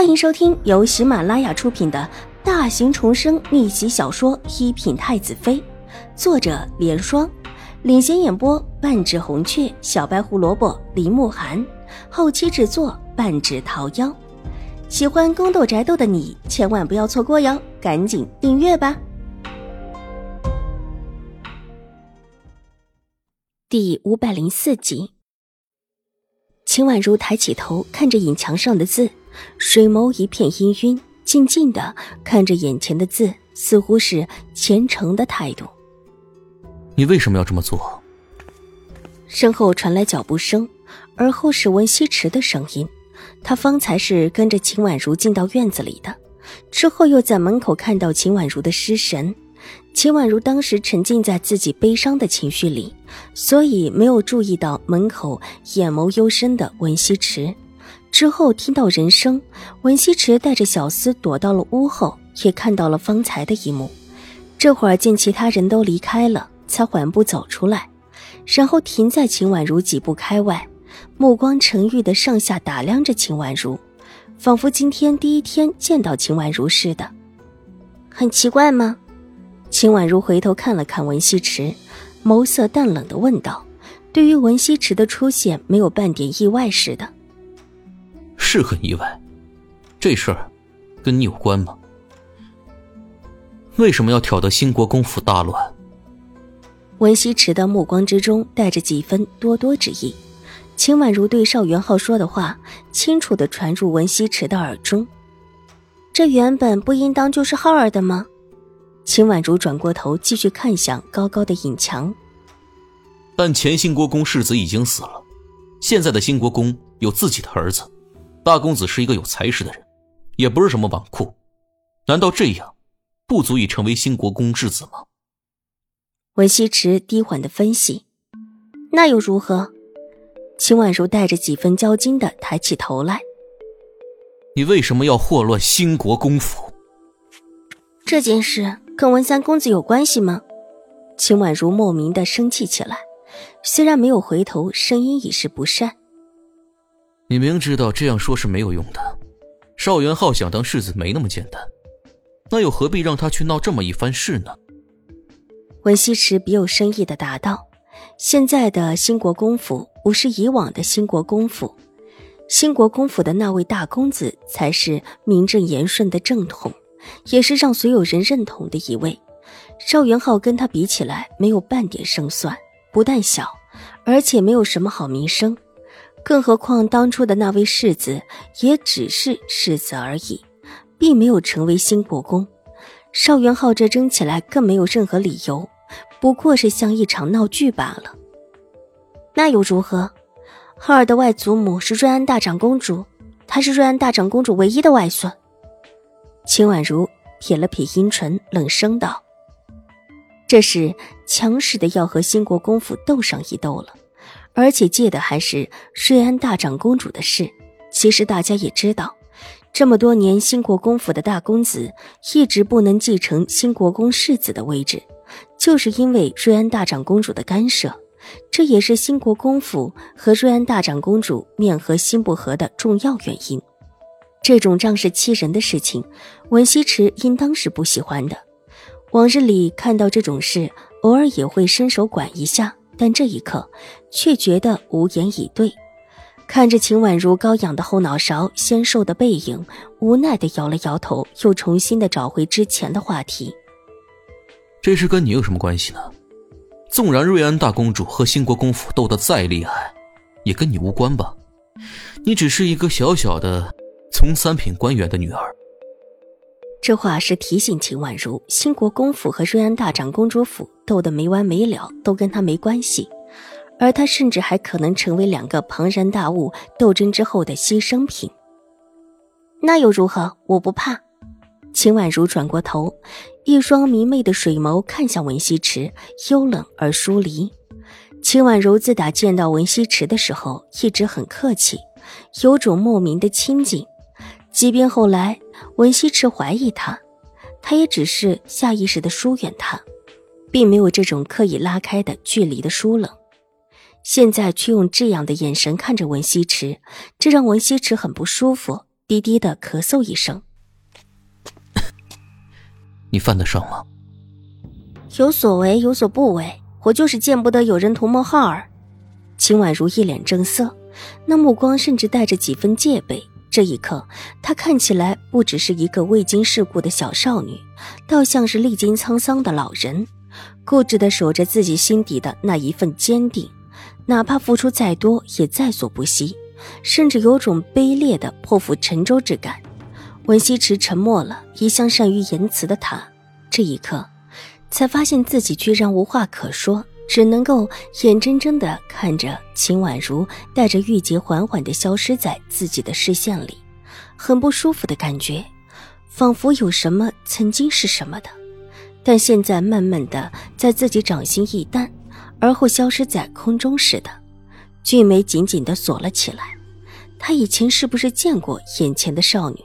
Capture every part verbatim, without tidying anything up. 欢迎收听由喜马拉雅出品的大型重生逆袭小说《一品太子妃》，作者莲霜，领衔演播半指红雀、小白胡萝卜、林慕寒，后期制作半指桃夭。喜欢宫斗宅斗的你千万不要错过哟，赶紧订阅吧。第五百零四集，秦婉如抬起头看着影墙上的字，水眸一片氤氲，静静地看着眼前的字，似乎是虔诚的态度。你为什么要这么做？身后传来脚步声，而后是温西池的声音。他方才是跟着秦婉如进到院子里的，之后又在门口看到秦婉如的失神。秦婉如当时沉浸在自己悲伤的情绪里，所以没有注意到门口眼眸幽深的文西池。之后听到人声，文西池带着小厮躲到了屋后，也看到了方才的一幕。这会儿见其他人都离开了，才缓步走出来，然后停在秦婉如几步开外，目光沉郁地上下打量着秦婉如，仿佛今天第一天见到秦婉如似的。很奇怪吗？秦婉如回头看了看文西池，眸色淡冷地问道，对于文西池的出现没有半点意外似的。是很意外，这事儿跟你有关吗？为什么要挑得兴国公府大乱？文西池的目光之中带着几分咄咄之意，秦婉如对邵元浩说的话清楚地传入文西池的耳中。这原本不应当就是浩儿的吗？秦婉如转过头继续看向高高的影墙，但前兴国公世子已经死了，现在的兴国公有自己的儿子，大公子是一个有才识的人，也不是什么纨绔，难道这样不足以成为兴国公世子吗？文西池低缓地分析。那又如何？秦婉如带着几分焦金地抬起头来，你为什么要祸乱兴国公府？这件事跟文三公子有关系吗？秦婉如莫名地生气起来，虽然没有回头，声音已是不善。你明知道这样说是没有用的，邵元浩想当世子没那么简单，那又何必让他去闹这么一番事呢？文西池别有深意地答道，现在的兴国公府不是以往的兴国公府，兴国公府的那位大公子才是名正言顺的正统，也是让所有人认同的一位。邵元浩跟他比起来没有半点胜算，不但小，而且没有什么好名声，更何况当初的那位世子也只是世子而已，并没有成为兴国公。邵元浩这争起来更没有任何理由，不过是像一场闹剧罢了。那又如何？浩儿的外祖母是瑞安大长公主，她是瑞安大长公主唯一的外孙。秦婉如撇了撇阴唇，冷声道，这是强势的要和兴国公府斗上一斗了，而且借的还是瑞安大长公主的事。其实大家也知道，这么多年兴国公府的大公子一直不能继承兴国公世子的位置，就是因为瑞安大长公主的干涉，这也是兴国公府和瑞安大长公主面和心不和的重要原因。这种仗势欺人的事情，文西池应当是不喜欢的。往日里看到这种事，偶尔也会伸手管一下，但这一刻却觉得无言以对。看着秦婉如高仰的后脑勺、纤瘦的背影，无奈地摇了摇头，又重新地找回之前的话题。这事跟你有什么关系呢？纵然瑞安大公主和兴国公府斗得再厉害，也跟你无关吧？你只是一个小小的从三品官员的女儿。这话是提醒秦婉如，兴国公府和瑞安大长公主府斗得没完没了，都跟她没关系，而她甚至还可能成为两个庞然大物斗争之后的牺牲品。那又如何？我不怕。秦婉如转过头，一双迷昧的水眸看向文西池，幽冷而疏离。秦婉如自打见到文西池的时候，一直很客气，有种莫名的亲近。即便后来文西池怀疑他，他也只是下意识地疏远他，并没有这种刻意拉开的距离的疏冷，现在却用这样的眼神看着文西池，这让文西池很不舒服，低低的咳嗽一声。你犯得上吗？有所为有所不为，我就是见不得有人涂抹浩儿。秦婉如一脸正色，那目光甚至带着几分戒备。这一刻她看起来不只是一个未经世故的小少女，倒像是历经沧桑的老人，固执地守着自己心底的那一份坚定，哪怕付出再多也在所不惜，甚至有种卑劣的破釜沉舟之感。文西池沉默了，一向善于言辞的他这一刻才发现自己居然无话可说，只能够眼睁睁地看着秦婉如带着玉洁缓缓地消失在自己的视线里，很不舒服的感觉，仿佛有什么曾经是什么的，但现在慢慢地在自己掌心一淡，而后消失在空中似的。俊眉紧紧地锁了起来，他以前是不是见过眼前的少女？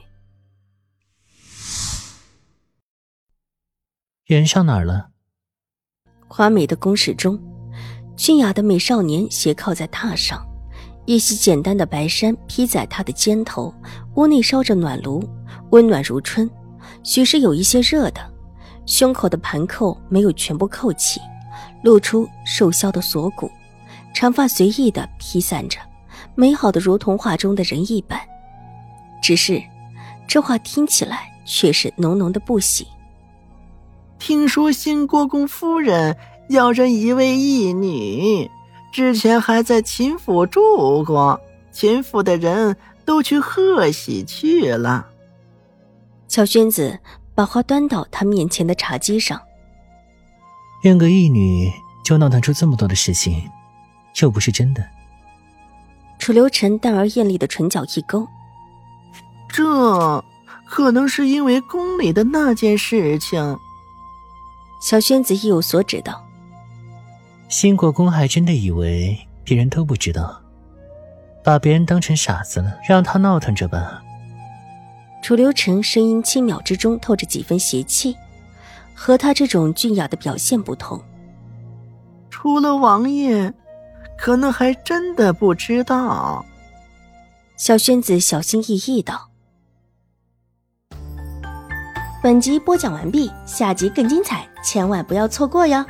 人上哪儿了？华美的宫室中，俊雅的美少年斜靠在榻上，一袭简单的白衫披在他的肩头，屋内烧着暖炉，温暖如春，许是有一些热的，胸口的盘扣没有全部扣起，露出瘦削的锁骨，长发随意地披散着，美好的如同画中的人一般。只是这话听起来却是浓浓的不喜。听说新国公夫人要认一位义女，之前还在秦府住过，秦府的人都去贺喜去了。小轩子把花端到他面前的茶几上。认个义女就闹腾出这么多的事情，又不是真的。楚留臣淡而艳丽的唇角一勾，这可能是因为宫里的那件事情。小轩子意有所指道，新国公还真的以为别人都不知道，把别人当成傻子了，让他闹腾着吧。楚留臣声音轻渺之中透着几分邪气，和他这种俊雅的表现不同。除了王爷，可能还真的不知道。小轩子小心翼翼道。本集播讲完毕，下集更精彩，千万不要错过哟。